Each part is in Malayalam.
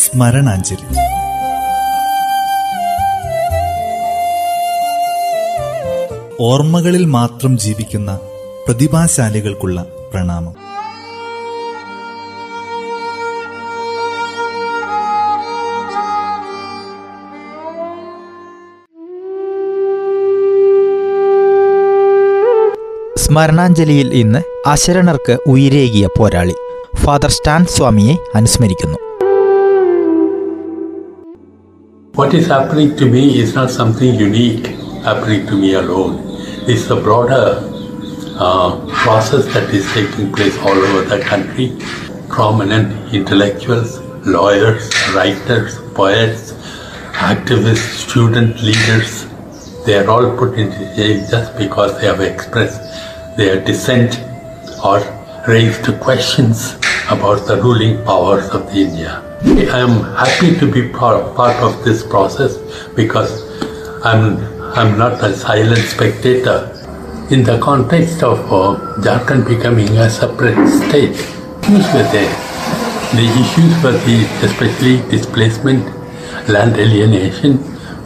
സ്മരണാഞ്ജലി. ഓർമ്മകളിൽ മാത്രം ജീവിക്കുന്ന പ്രതിഭാശാലികൾക്കുള്ള പ്രണാമം. സ്മരണാഞ്ജലിയിൽ ഇന്ന് അശരണർക്ക് ഉയിരേകിയ പോരാളി ഫാദർ സ്റ്റാൻ സ്വാമിയെ അനുസ്മരിക്കുന്നു. What is happening to me is not something unique happening to me alone. It's a broader process that is taking place all over the country. Prominent intellectuals, lawyers, writers, poets, activists, student leaders, they are all put into jail just because they have expressed their dissent or raised questions about the ruling powers of the India. I am happy to be part of this process because I'm not a silent spectator. In the context of Jharkhand becoming a separate state, issues were there. The issues were especially displacement, land alienation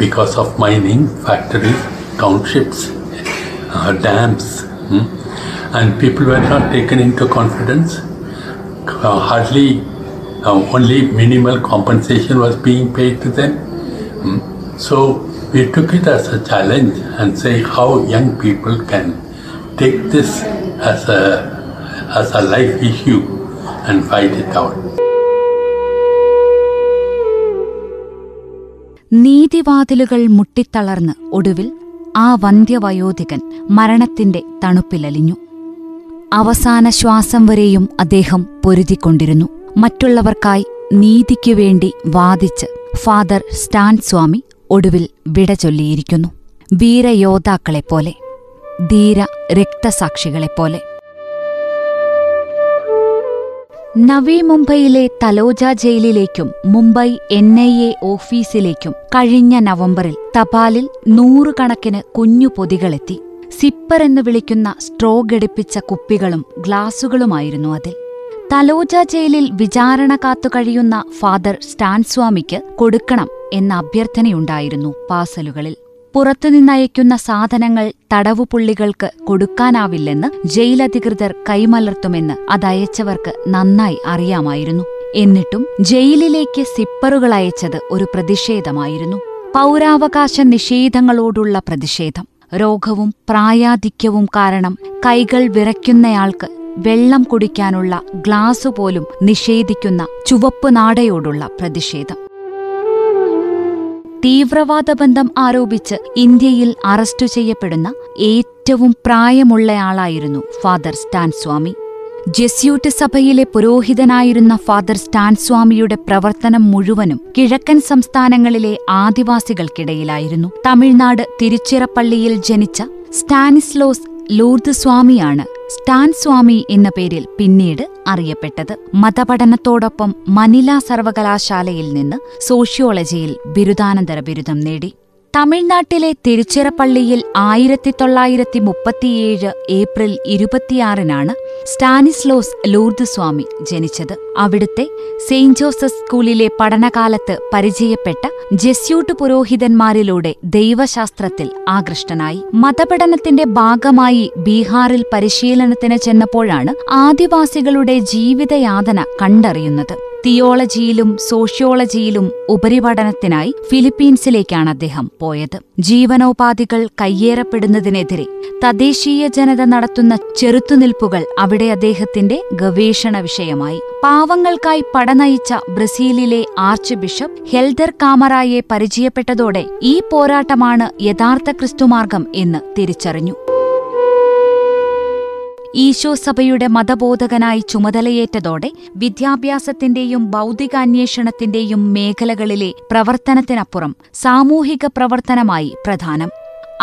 because of mining, factories, townships, dams, and people were not taken into confidence. Only minimal compensation was being paid to them. So we took it as a challenge and say how young people can take this as a life issue and fight it out. നീതിവാതിലുകൾ മുട്ടിത്തളർന്ന് ഒടുവിൽ ആ വന്ധ്യവയോധികൻ മരണത്തിന്റെ തണുപ്പിലലിഞ്ഞു. അവസാന ശ്വാസം വരെയും അദ്ദേഹം പൊരുതിക്കൊണ്ടിരുന്നു. മറ്റുള്ളവർക്കായി നീതിക്കുവേണ്ടി വാദിച്ച് ഫാദർ സ്റ്റാൻ സ്വാമി ഒടുവിൽ വിട ചൊല്ലിയിരിക്കുന്നു. വീരയോദ്ധാക്കളെപ്പോലെ, ധീര രക്തസാക്ഷികളെപ്പോലെ. നവി മുംബൈയിലെ തലോജ ജയിലിലേക്കും മുംബൈ NIA ഓഫീസിലേക്കും കഴിഞ്ഞ നവംബറിൽ തപാലിൽ 100 കണക്കിന് കുഞ്ഞു പൊതികളെത്തി. സിപ്പർ എന്ന് വിളിക്കുന്ന സ്ട്രോ ഘടിപ്പിച്ച കുപ്പികളും ഗ്ലാസുകളുമായിരുന്നു അതിൽ. തലോജ ജയിലിൽ വിചാരണ കാത്തുകഴിയുന്ന ഫാദർ സ്റ്റാൻ സ്വാമിക്ക് കൊടുക്കണം എന്ന അഭ്യർത്ഥനയുണ്ടായിരുന്നു പാസലുകളിൽ. പുറത്തുനിന്നയക്കുന്ന സാധനങ്ങൾ തടവുപുള്ളികൾക്ക് കൊടുക്കാനാവില്ലെന്ന് ജയിലധികൃതർ കൈമലർത്തുമെന്ന് അതയച്ചവർക്ക് നന്നായി അറിയാമായിരുന്നു. എന്നിട്ടും ജയിലിലേക്ക് സിപ്പറുകളയച്ചത് ഒരു പ്രതിഷേധമായിരുന്നു. പൗരാവകാശ നിഷേധങ്ങളോടുള്ള പ്രതിഷേധം. രോഗവും പ്രായാധിക്യവും കാരണം കൈകൾ വിറയ്ക്കുന്നയാൾക്ക് വെള്ളം കുടിക്കാനുള്ള ഗ്ലാസുപോലും നിഷേധിക്കുന്ന ചുവപ്പ് നാടയോടുള്ള പ്രതിഷേധം. തീവ്രവാദബന്ധം ആരോപിച്ച് ഇന്ത്യയിൽ അറസ്റ്റു ചെയ്യപ്പെടുന്ന ഏറ്റവും പ്രായമുള്ളയാളായിരുന്നു ഫാദർ സ്റ്റാൻ സ്വാമി. ജെസ്യൂട്ട് സഭയിലെ പുരോഹിതനായിരുന്ന ഫാദർ സ്റ്റാൻ സ്വാമിയുടെ പ്രവർത്തനം മുഴുവനും കിഴക്കൻ സംസ്ഥാനങ്ങളിലെ ആദിവാസികൾക്കിടയിലായിരുന്നു. തമിഴ്നാട് തിരുച്ചിറപ്പള്ളിയിൽ ജനിച്ച സ്റ്റാനിസ്ലോസ് ലൂർദുസ്വാമിയാണ് സ്റ്റാൻ സ്വാമി എന്ന പേരിൽ പിന്നീട് അറിയപ്പെട്ടത്. മതപഠനത്തോടൊപ്പം മനില സർവകലാശാലയിൽ നിന്ന് സോഷ്യോളജിയിൽ ബിരുദാനന്തര ബിരുദം നേടി. തമിഴ്നാട്ടിലെ തിരുച്ചിറപ്പള്ളിയിൽ 1937 ഏപ്രിൽ 26-നാണ് സ്റ്റാനിസ്ലോസ് ലൂർദുസ്വാമി ജനിച്ചത്. അവിടുത്തെ സെയിന്റ് ജോസഫ് സ്കൂളിലെ പഠനകാലത്ത് പരിചയപ്പെട്ട ജെസ്യൂട്ട് പുരോഹിതന്മാരിലൂടെ ദൈവശാസ്ത്രത്തിൽ ആകൃഷ്ടനായി. മതപഠനത്തിന്റെ ഭാഗമായി ബീഹാറിൽ പരിശീലനത്തിന് ചെന്നപ്പോഴാണ് ആദിവാസികളുടെ ജീവിതയാതന കണ്ടറിയുന്നത്. തിയോളജിയിലും സോഷ്യോളജിയിലും ഉപരിപഠനത്തിനായി ഫിലിപ്പീൻസിലേക്കാണ് അദ്ദേഹം പോയത്. ജീവനോപാധികൾ കയ്യേറപ്പെടുന്നതിനെതിരെ തദ്ദേശീയ ജനത നടത്തുന്ന ചെറുത്തുനിൽപ്പുകൾ അവിടെ അദ്ദേഹത്തിന്റെ ഗവേഷണ വിഷയമായി. പാവങ്ങൾക്കായി പടനയിച്ച ബ്രസീലിലെ ആർച്ച് ബിഷപ്പ് ഹെൽദർ കാമറായെ പരിചയപ്പെട്ടതോടെ ഈ പോരാട്ടമാണ് യഥാർത്ഥ ക്രിസ്തുമാർഗം എന്ന് തിരിച്ചറിഞ്ഞു. ഈശോസഭയുടെ മതബോധകനായി ചുമതലയേറ്റതോടെ വിദ്യാഭ്യാസത്തിന്റെയും ബൗദ്ധികാന്വേഷണത്തിന്റെയും മേഖലകളിലെ പ്രവർത്തനത്തിനപ്പുറം സാമൂഹിക പ്രവർത്തനമായി പ്രധാനം.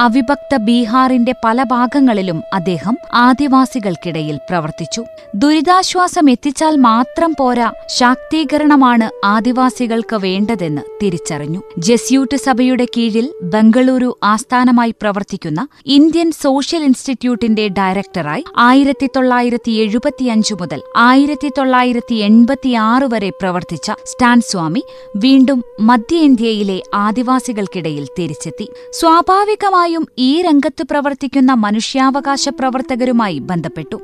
അവിഭക്ത ബീഹാറിന്റെ പല ഭാഗങ്ങളിലും അദ്ദേഹം ആദിവാസികൾക്കിടയിൽ പ്രവർത്തിച്ചു. ദുരിതാശ്വാസം എത്തിച്ചാൽ മാത്രം പോരാ, ശാക്തീകരണമാണ് ആദിവാസികൾക്ക് വേണ്ടതെന്ന് തിരിച്ചറിഞ്ഞു. ജെസ്യൂട്ട് സഭയുടെ കീഴിൽ ബംഗളൂരു ആസ്ഥാനമായി പ്രവർത്തിക്കുന്ന ഇന്ത്യൻ സോഷ്യൽ ഇൻസ്റ്റിറ്റ്യൂട്ടിന്റെ ഡയറക്ടറായി 1975 മുതൽ 1986 വരെ പ്രവർത്തിച്ച സ്റ്റാൻ സ്വാമി വീണ്ടും മധ്യ ഇന്ത്യയിലെ ആദിവാസികൾക്കിടയിൽ തിരിച്ചെത്തി. സ്വാഭാവികമായും ഈ രംഗത്ത് പ്രവർത്തിക്കുന്ന മനുഷ്യാവകാശ പ്രവർത്തകരുമായി ബന്ധപ്പെട്ടു.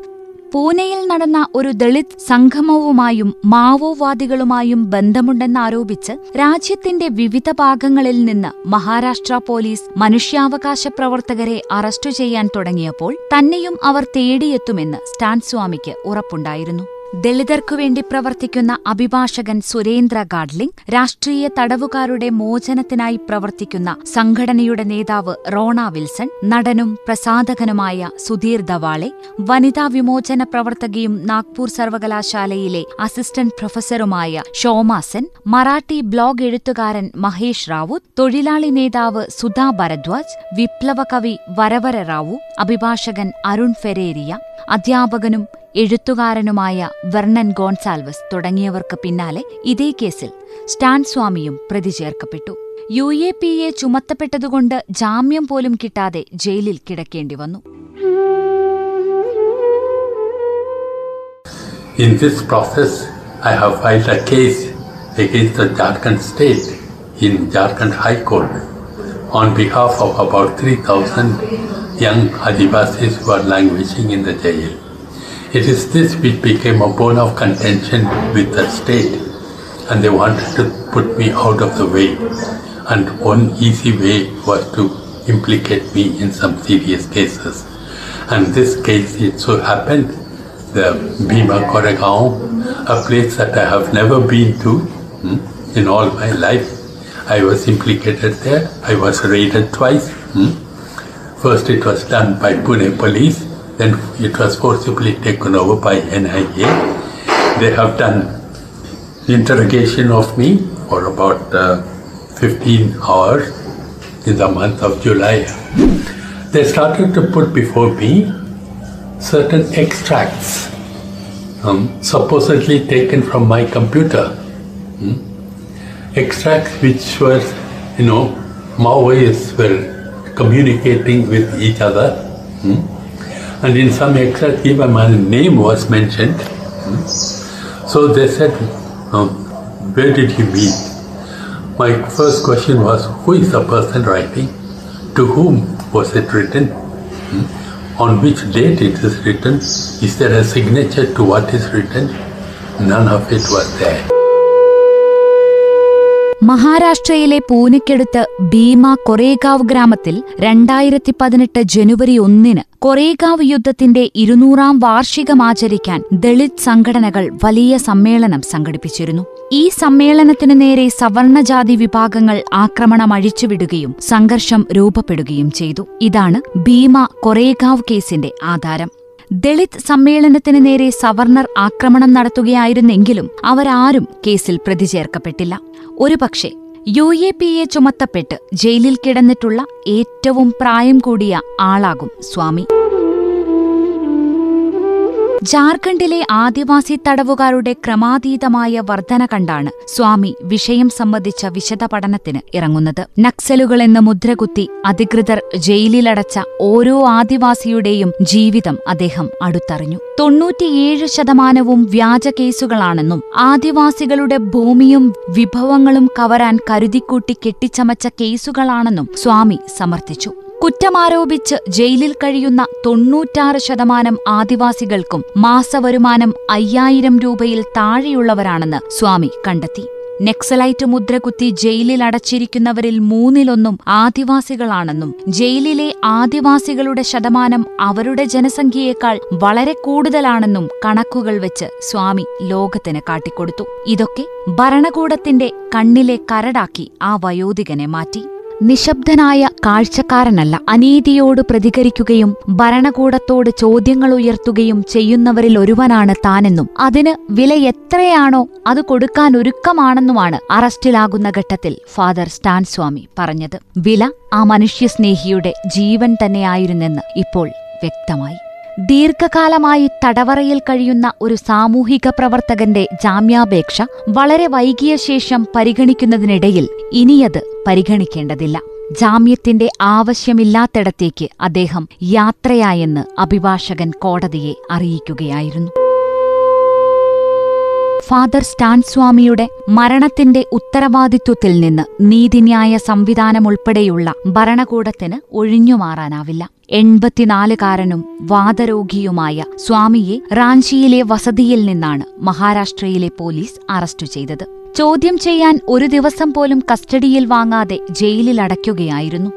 പൂനെയിൽ നടന്ന ഒരു ദളിത് സംഗമവുമായും മാവോവാദികളുമായും ബന്ധമുണ്ടെന്നാരോപിച്ച് രാജ്യത്തിന്റെ വിവിധ ഭാഗങ്ങളിൽ നിന്ന് മഹാരാഷ്ട്ര പോലീസ് മനുഷ്യാവകാശ പ്രവർത്തകരെ അറസ്റ്റു ചെയ്യാൻ തുടങ്ങിയപ്പോൾ തന്നെയും അവർ തേടിയെത്തുമെന്ന് സ്റ്റാൻ സ്വാമിക്ക് ഉറപ്പുണ്ടായിരുന്നു. ദളിതർക്കുവേണ്ടി പ്രവർത്തിക്കുന്ന അഭിഭാഷകൻ സുരേന്ദ്ര ഗാഡ്ലിംഗ്, രാഷ്ട്രീയ തടവുകാരുടെ മോചനത്തിനായി പ്രവർത്തിക്കുന്ന സംഘടനയുടെ നേതാവ് റോണ വിൽസൺ, നടനും പ്രസാധകനുമായ സുധീർ ധവാളെ, വനിതാ വിമോചന പ്രവർത്തകയും നാഗ്പൂർ സർവകലാശാലയിലെ അസിസ്റ്റന്റ് പ്രൊഫസറുമായ ഷോമ സെൻ, മറാഠി ബ്ലോഗ് എഴുത്തുകാരൻ മഹേഷ് റാവുത്ത്, തൊഴിലാളി നേതാവ് സുധാ ഭരദ്വാജ്, വിപ്ലവ കവി വരവര റാവു, അഭിഭാഷകൻ അരുൺ ഫെരേരിയ, അധ്യാപകനും എഴുത്തുകാരനുമായ വെർണൻ ഗോൺസാൽവസ് തുടങ്ങിയവർക്ക് പിന്നാലെ ഇതേ കേസിൽ സ്റ്റാൻ സ്വാമിയും പ്രതി ചേർക്കപ്പെട്ടു. UAPA ചുമത്തപ്പെട്ടതുകൊണ്ട് ജാമ്യം പോലും കിട്ടാതെ ജയിലിൽ കിടക്കേണ്ടി വന്നു. In this process, I have filed a case against the Jharkhand state in Jharkhand High Court on behalf of about 3,000 young Adivasis who are languishing in the jail. It is this which became a bone of contention with the state, and they wanted to put me out of the way, and one easy way was to implicate me in some serious cases. And this case, it so happened, the Bhima Koregaon, a place that I have never been to in all my life. I was implicated there. I was raided twice. First it was done by Pune police. Then it was forcibly taken over by NIA. They have done interrogation of me for about 15 hours in the month of July. They started to put before me certain extracts supposedly taken from my computer. Extracts which were, you know, Maoists were communicating with each other. And in some excerpt even my name was mentioned. So they said, where did he meet? My first question was, who is the person writing? To whom was it written? On which date it is written? Is there a signature to what is written? None of it was there. മഹാരാഷ്ട്രയിലെ പൂനെക്കടുത്ത് ഭീമ കൊറേഗാവ് ഗ്രാമത്തിൽ 2018 ജനുവരി 1 കൊറേഗാവ് യുദ്ധത്തിന്റെ 200ാം വാർഷികമാചരിക്കാൻ ദളിത് സംഘടനകൾ വലിയ സമ്മേളനം സംഘടിപ്പിച്ചിരുന്നു. ഈ സമ്മേളനത്തിനു നേരെ സവർണജാതി വിഭാഗങ്ങൾ ആക്രമണം അഴിച്ചുവിടുകയും സംഘർഷം രൂപപ്പെടുകയും ചെയ്തു. ഇതാണ് ഭീമ കൊറേഗാവ് കേസിന്റെ ആധാരം. ദളിത് സമ്മേളനത്തിനു നേരെ സവർണർ ആക്രമണം നടത്തുകയായിരുന്നെങ്കിലും അവരാരും കേസിൽ പ്രതി ചേർക്കപ്പെട്ടില്ല. ഒരുപക്ഷെ UAPA ചുമത്തപ്പെട്ട് ജയിലിൽ കിടന്നിട്ടുള്ള ഏറ്റവും പ്രായം കൂടിയ ആളാകും സ്വാമി. ജാർഖണ്ഡിലെ ആദിവാസി തടവുകാരുടെ ക്രമാതീതമായ വർധന കണ്ടാണ് സ്വാമി വിഷയം സംബന്ധിച്ച വിശദ പഠനത്തിന് ഇറങ്ങുന്നത്. നക്സലുകളെന്ന മുദ്രകുത്തി അധികൃതർ ജയിലിലടച്ച ഓരോ ആദിവാസിയുടെയും ജീവിതം അദ്ദേഹം അടുത്തറിഞ്ഞു. 97% വ്യാജ കേസുകളാണെന്നും ആദിവാസികളുടെ ഭൂമിയും വിഭവങ്ങളും കവരാൻ കരുതിക്കൂട്ടി കെട്ടിച്ചമച്ച കേസുകളാണെന്നും സ്വാമി സമർത്ഥിച്ചു. കുറ്റമാരോപിച്ച് ജയിലിൽ കഴിയുന്ന 96% ആദിവാസികൾക്കും മാസവരുമാനം 5000 രൂപയിൽ താഴെയുള്ളവരാണെന്ന് സ്വാമി കണ്ടെത്തി. നക്സലൈറ്റ് മുദ്രകുത്തി ജയിലിൽ അടച്ചിരിക്കുന്നവരിൽ 1/3 ആദിവാസികളാണെന്നും ജയിലിലെ ആദിവാസികളുടെ ശതമാനം അവരുടെ ജനസംഖ്യയേക്കാൾ വളരെ കൂടുതലാണെന്നും കണക്കുകൾ വെച്ച് സ്വാമി ലോകത്തിന് കാട്ടിക്കൊടുത്തു. ഇതൊക്കെ ഭരണകൂടത്തിന്റെ കണ്ണിലെ കരടാക്കി ആ വയോധികനെ മാറ്റി. നിശബ്ദനായ കാഴ്ചക്കാരനല്ല. അനീതിയോട് പ്രതികരിക്കുകയും ഭരണകൂടത്തോട് ചോദ്യങ്ങൾ ഉയർത്തുകയും ചെയ്യുന്നവരിൽ ഒരുവനാണ് താനെന്നും അതിന് വില എത്രയാണോ അത് കൊടുക്കാൻ ഒരുക്കമാണെന്നുമാണ് അറസ്റ്റിലാകുന്ന ഘട്ടത്തിൽ ഫാദർ സ്റ്റാൻ സ്വാമി പറഞ്ഞത്. വില ആ മനുഷ്യസ്നേഹിയുടെ ജീവൻ തന്നെയായിരുന്നെന്ന് ഇപ്പോൾ വ്യക്തമായി. ദീർഘകാലമായി തടവറയിൽ കഴിയുന്ന ഒരു സാമൂഹിക പ്രവർത്തകന്റെ ജാമ്യാപേക്ഷ വളരെ വൈകിയ ശേഷം പരിഗണിക്കുന്നതിനിടയിൽ ഇനിയത് പരിഗണിക്കേണ്ടതില്ല. ജാമ്യത്തിന്റെ ആവശ്യമില്ലാത്തിടത്തേക്ക് അദ്ദേഹം യാത്രയായെന്ന് അഭിഭാഷകൻ കോടതിയെ അറിയിക്കുകയായിരുന്നു. ഫാദർ സ്റ്റാൻ സ്വാമിയുടെ മരണത്തിന്റെ ഉത്തരവാദിത്വത്തിൽ നിന്ന് നീതിന്യായ സംവിധാനമുൾപ്പെടെയുള്ള ഭരണകൂടത്തിന് ഒഴിഞ്ഞുമാറാനാവില്ല. 84-കാരനും വാദരോഗിയുമായ സ്വാമിയെ റാഞ്ചിയിലെ വസതിയിൽ നിന്നാണ് മഹാരാഷ്ട്രയിലെ പോലീസ് അറസ്റ്റ് ചെയ്തത്. ചോദ്യം ചെയ്യാൻ ഒരു ദിവസം പോലും കസ്റ്റഡിയിൽ വാങ്ങാതെ ജയിലിലടയ്ക്കുകയായിരുന്നു.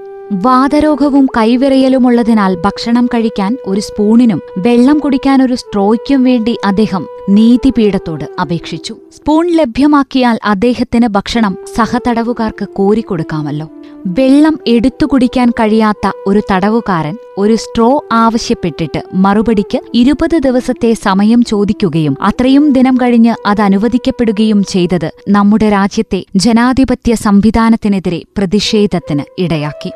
വാതരോഗവും കൈവിറയലുമുള്ളതിനാൽ ഭക്ഷണം കഴിക്കാൻ ഒരു സ്പൂണിനും വെള്ളം കുടിക്കാൻ ഒരു സ്ട്രോയ്ക്കും വേണ്ടി അദ്ദേഹം നീതിപീഠത്തോട് അപേക്ഷിച്ചു. സ്പൂൺ ലഭ്യമാക്കിയാൽ അദ്ദേഹത്തിന് ഭക്ഷണം സഹതടവുകാർക്ക് കോരിക്കൊടുക്കാമല്ലോ. വെള്ളം എടുത്തു കുടിക്കാൻ കഴിയാത്ത ഒരു തടവുകാരൻ ഒരു സ്ട്രോ ആവശ്യപ്പെട്ടിട്ട് മറുപടിക്ക് 20 ദിവസത്തെ സമയം ചോദിക്കുകയും അത്രയും ദിനം കഴിഞ്ഞ് അത് അനുവദിക്കപ്പെടുകയും ചെയ്തത് നമ്മുടെ രാജ്യത്തെ ജനാധിപത്യ സംവിധാനത്തിനെതിരെ പ്രതിഷേധത്തിന് ഇടയാക്കി.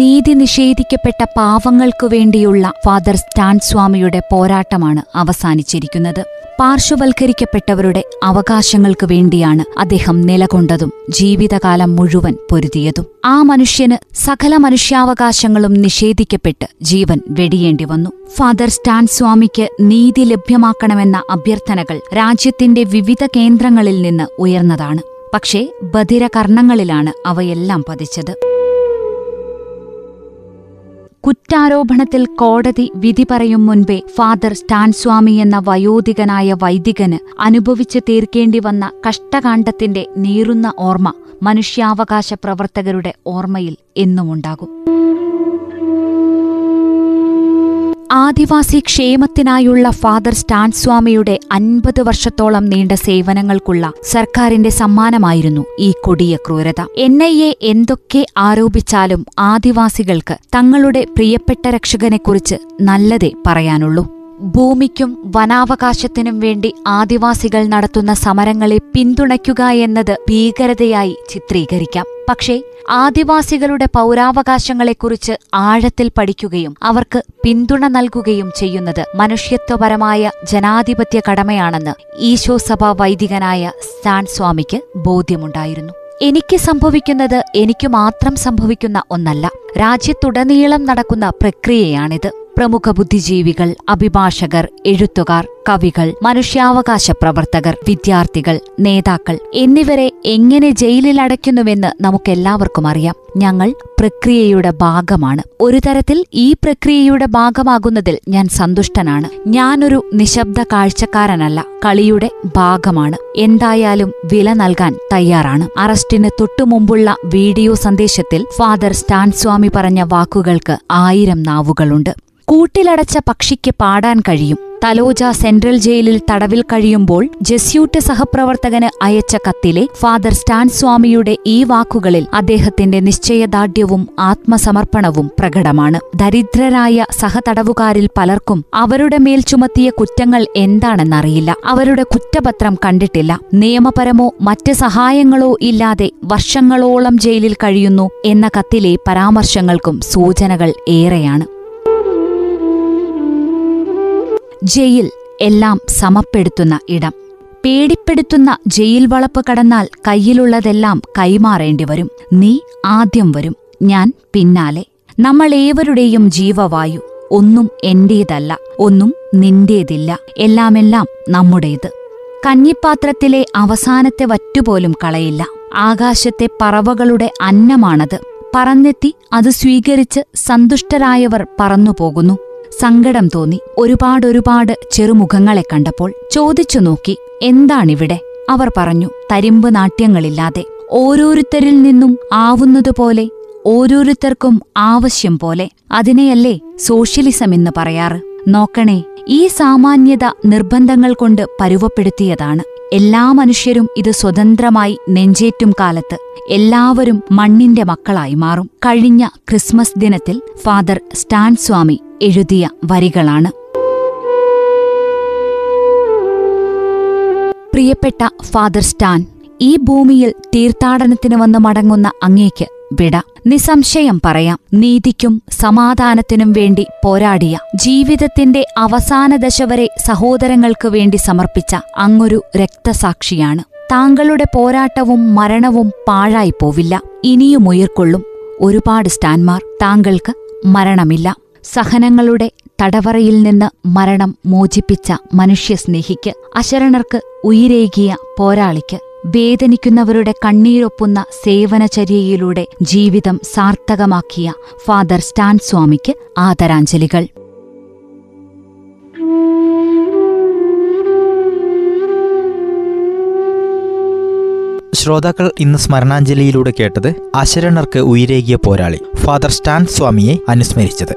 നീതി നിഷേധിക്കപ്പെട്ട പാവങ്ങൾക്കു വേണ്ടിയുള്ള ഫാദർ സ്റ്റാൻ സ്വാമിയുടെ പോരാട്ടമാണ് അവസാനിച്ചിരിക്കുന്നത്. പാർശ്വവൽക്കരിക്കപ്പെട്ടവരുടെ അവകാശങ്ങൾക്കു വേണ്ടിയാണ് അദ്ദേഹം നിലകൊണ്ടതും ജീവിതകാലം മുഴുവൻ പൊരുതിയതും. ആ മനുഷ്യന് സകല മനുഷ്യാവകാശങ്ങളും നിഷേധിക്കപ്പെട്ട് ജീവൻ വെടിയേണ്ടി വന്നു. ഫാദർ സ്റ്റാൻ സ്വാമിക്ക് നീതി ലഭ്യമാക്കണമെന്ന അഭ്യർത്ഥനകൾ രാജ്യത്തിന്റെ വിവിധ കേന്ദ്രങ്ങളിൽ നിന്ന് ഉയർന്നതാണ്. പക്ഷേ ബധിരകർണങ്ങളിലാണ് അവയെല്ലാം പതിച്ചത്. കുറ്റാരോപണത്തിൽ കോടതി വിധി പറയും മുൻപേ ഫാദർ സ്റ്റാൻ സ്വാമി എന്ന വയോധികനായ വൈദികന് അനുഭവിച്ചു തീർക്കേണ്ടി വന്ന കഷ്ടകാണ്ഡത്തിന്റെ നീറുന്ന ഓർമ്മ മനുഷ്യാവകാശ പ്രവർത്തകരുടെ ഓർമ്മയിൽ എന്നുമുണ്ടാകും. ആദിവാസി ക്ഷേമത്തിനായുള്ള ഫാദർ സ്റ്റാൻ സ്വാമിയുടെ 50 വർഷത്തോളം നീണ്ട സേവനങ്ങൾക്കുള്ള സർക്കാരിന്റെ സമ്മാനമായിരുന്നു ഈ കൊടിയ ക്രൂരത. NIA എന്തൊക്കെ ആരോപിച്ചാലും ആദിവാസികൾക്ക് തങ്ങളുടെ പ്രിയപ്പെട്ട രക്ഷകനെക്കുറിച്ച് നല്ലതേ പറയാനുള്ളൂ. ഭൂമിക്കും വനാവകാശത്തിനും വേണ്ടി ആദിവാസികൾ നടത്തുന്ന സമരങ്ങളെ പിന്തുണയ്ക്കുക എന്നത് ഭീകരതയായി ചിത്രീകരിക്കാം. പക്ഷേ ആദിവാസികളുടെ പൗരാവകാശങ്ങളെക്കുറിച്ച് ആഴത്തിൽ പഠിക്കുകയും അവർക്ക് പിന്തുണ നൽകുകയും ചെയ്യുന്നത് മനുഷ്യത്വപരമായ ജനാധിപത്യ കടമയാണെന്ന് ഈശോസഭാ വൈദികനായ സ്റ്റാൻ സ്വാമിക്ക് ബോധ്യമുണ്ടായിരുന്നു. എനിക്ക് സംഭവിക്കുന്നത് എനിക്ക് മാത്രം സംഭവിക്കുന്ന ഒന്നല്ല, രാജ്യത്തുടനീളം നടക്കുന്ന പ്രക്രിയയാണിത്. പ്രമുഖ ബുദ്ധിജീവികൾ, അഭിഭാഷകർ, എഴുത്തുകാർ, കവികൾ, മനുഷ്യാവകാശ പ്രവർത്തകർ, വിദ്യാർത്ഥികൾ, നേതാക്കൾ എന്നിവരെ എങ്ങനെ ജയിലിലടയ്ക്കുന്നുവെന്ന് നമുക്കെല്ലാവർക്കും അറിയാം. ഞങ്ങൾ പ്രക്രിയയുടെ ഭാഗമാണ്. ഒരു തരത്തിൽ ഈ പ്രക്രിയയുടെ ഭാഗമാകുന്നതിൽ ഞാൻ സന്തുഷ്ടനാണ്. ഞാനൊരു നിശബ്ദ കാഴ്ചക്കാരനല്ല, കളിയുടെ ഭാഗമാണ്. എന്തായാലും വില നൽകാൻ തയ്യാറാണ്. അറസ്റ്റിന് തൊട്ടുമുമ്പുള്ള വീഡിയോ സന്ദേശത്തിൽ ഫാദർ സ്റ്റാൻ സ്വാമി പറഞ്ഞ വാക്കുകൾക്ക് 1000 നാവുകളുണ്ട്. കൂട്ടിലടച്ച പക്ഷിക്ക് പാടാൻ കഴിയും. തലോജ സെൻട്രൽ ജയിലിൽ തടവിൽ കഴിയുമ്പോൾ ജെസ്യൂട്ട് സഹപ്രവർത്തകന് അയച്ച കത്തിലെ ഫാദർ സ്റ്റാൻ സ്വാമിയുടെ ഈ വാക്കുകളിൽ അദ്ദേഹത്തിന്റെ നിശ്ചയദാർഢ്യവും ആത്മസമർപ്പണവും പ്രകടമാണ്. ദരിദ്രരായ സഹതടവുകാരിൽ പലർക്കും അവരുടെ മേൽ ചുമത്തിയ കുറ്റങ്ങൾ എന്താണെന്നറിയില്ല. അവരുടെ കുറ്റപത്രം കണ്ടിട്ടില്ല. നിയമപരമോ മറ്റ് സഹായങ്ങളോ ഇല്ലാതെ വർഷങ്ങളോളം ജയിലിൽ കഴിയുന്നു എന്ന കത്തിലെ പരാമർശങ്ങൾക്കും സൂചനകൾ ഏറെയാണ്. ജയിൽ എല്ലാം സമപ്പെടുത്തുന്ന ഇടം. പേടിപ്പെടുത്തുന്ന ജയിൽ വളപ്പ് കടന്നാൽ കയ്യിലുള്ളതെല്ലാം കൈമാറേണ്ടി വരും. നീ ആദ്യം വരും, ഞാൻ പിന്നാലെ. നമ്മളേവരുടെയും ജീവവായു. ഒന്നും എന്റേതല്ല, ഒന്നും നിന്റേതില്ല. എല്ലാമെല്ലാം നമ്മുടേത്. കഞ്ഞിപ്പാത്രത്തിലെ അവസാനത്തെ വറ്റുപോലും കളയില്ല. ആകാശത്തെ പറവകളുടെ അന്നമാണത്. പറന്നെത്തി അത് സ്വീകരിച്ച് സന്തുഷ്ടരായവർ പറന്നുപോകുന്നു. സങ്കടം തോന്നി ഒരുപാടൊരുപാട് ചെറുമുഖങ്ങളെ കണ്ടപ്പോൾ. ചോദിച്ചു നോക്കി, എന്താണിവിടെ? അവർ പറഞ്ഞു, തരിമ്പ് നാട്യങ്ങളില്ലാതെ ഓരോരുത്തരിൽ നിന്നും ആവുന്നതുപോലെ, ഓരോരുത്തർക്കും ആവശ്യം പോലെ. അതിനെയല്ലേ സോഷ്യലിസമെന്ന് പറയാറ്? നോക്കണേ, ഈ സാമാന്യത നിർബന്ധങ്ങൾ കൊണ്ട് പരുവപ്പെടുത്തിയതാണ്. എല്ലാ മനുഷ്യരും ഇത് സ്വതന്ത്രമായി നെഞ്ചേറ്റും കാലത്ത് എല്ലാവരും മണ്ണിന്റെ മക്കളായി മാറും. കഴിഞ്ഞ ക്രിസ്മസ് ദിനത്തിൽ ഫാദർ സ്റ്റാൻ സ്വാമി എഴുതിയ വരികളാണ്. പ്രിയപ്പെട്ട ഫാദർ സ്റ്റാൻ, ഈ ഭൂമിയിൽ തീർത്ഥാടനത്തിന് വന്ന് മടങ്ങുന്ന അങ്ങേക്ക് വിട. നിസംശയം പറയാം, നീതിക്കും സമാധാനത്തിനും വേണ്ടി പോരാടിയ, ജീവിതത്തിന്റെ അവസാന ദശ വരെ സഹോദരങ്ങൾക്ക് വേണ്ടി സമർപ്പിച്ച അങ്ങൊരു രക്തസാക്ഷിയാണ്. താങ്കളുടെ പോരാട്ടവും മരണവും പാഴായിപ്പോവില്ല, ഇനിയുമുയർക്കൊള്ളും ഒരുപാട് സ്റ്റാൻമാർ. താങ്കൾക്ക് മരണമില്ല. സഹനങ്ങളുടെ തടവറയിൽ നിന്ന് മരണം മോചിപ്പിച്ച മനുഷ്യസ്നേഹിക്ക്, അശരണർക്ക് ഉയിരേകിയ പോരാളിക്ക്, വേദനിക്കുന്നവരുടെ കണ്ണീരൊപ്പുന്ന സേവനചര്യയിലൂടെ ജീവിതം സാർത്ഥകമാക്കിയ ഫാദർ സ്റ്റാൻ സ്വാമിക്ക് ആദരാഞ്ജലികൾ. ശ്രോതാക്കൾ, ഇന്ന് സ്മരണാഞ്ജലിയിലൂടെ കേട്ടത് അശരണർക്ക് ഉയിരേകിയ പോരാളി ഫാദർ സ്റ്റാൻ സ്വാമിയെ അനുസ്മരിച്ചത്.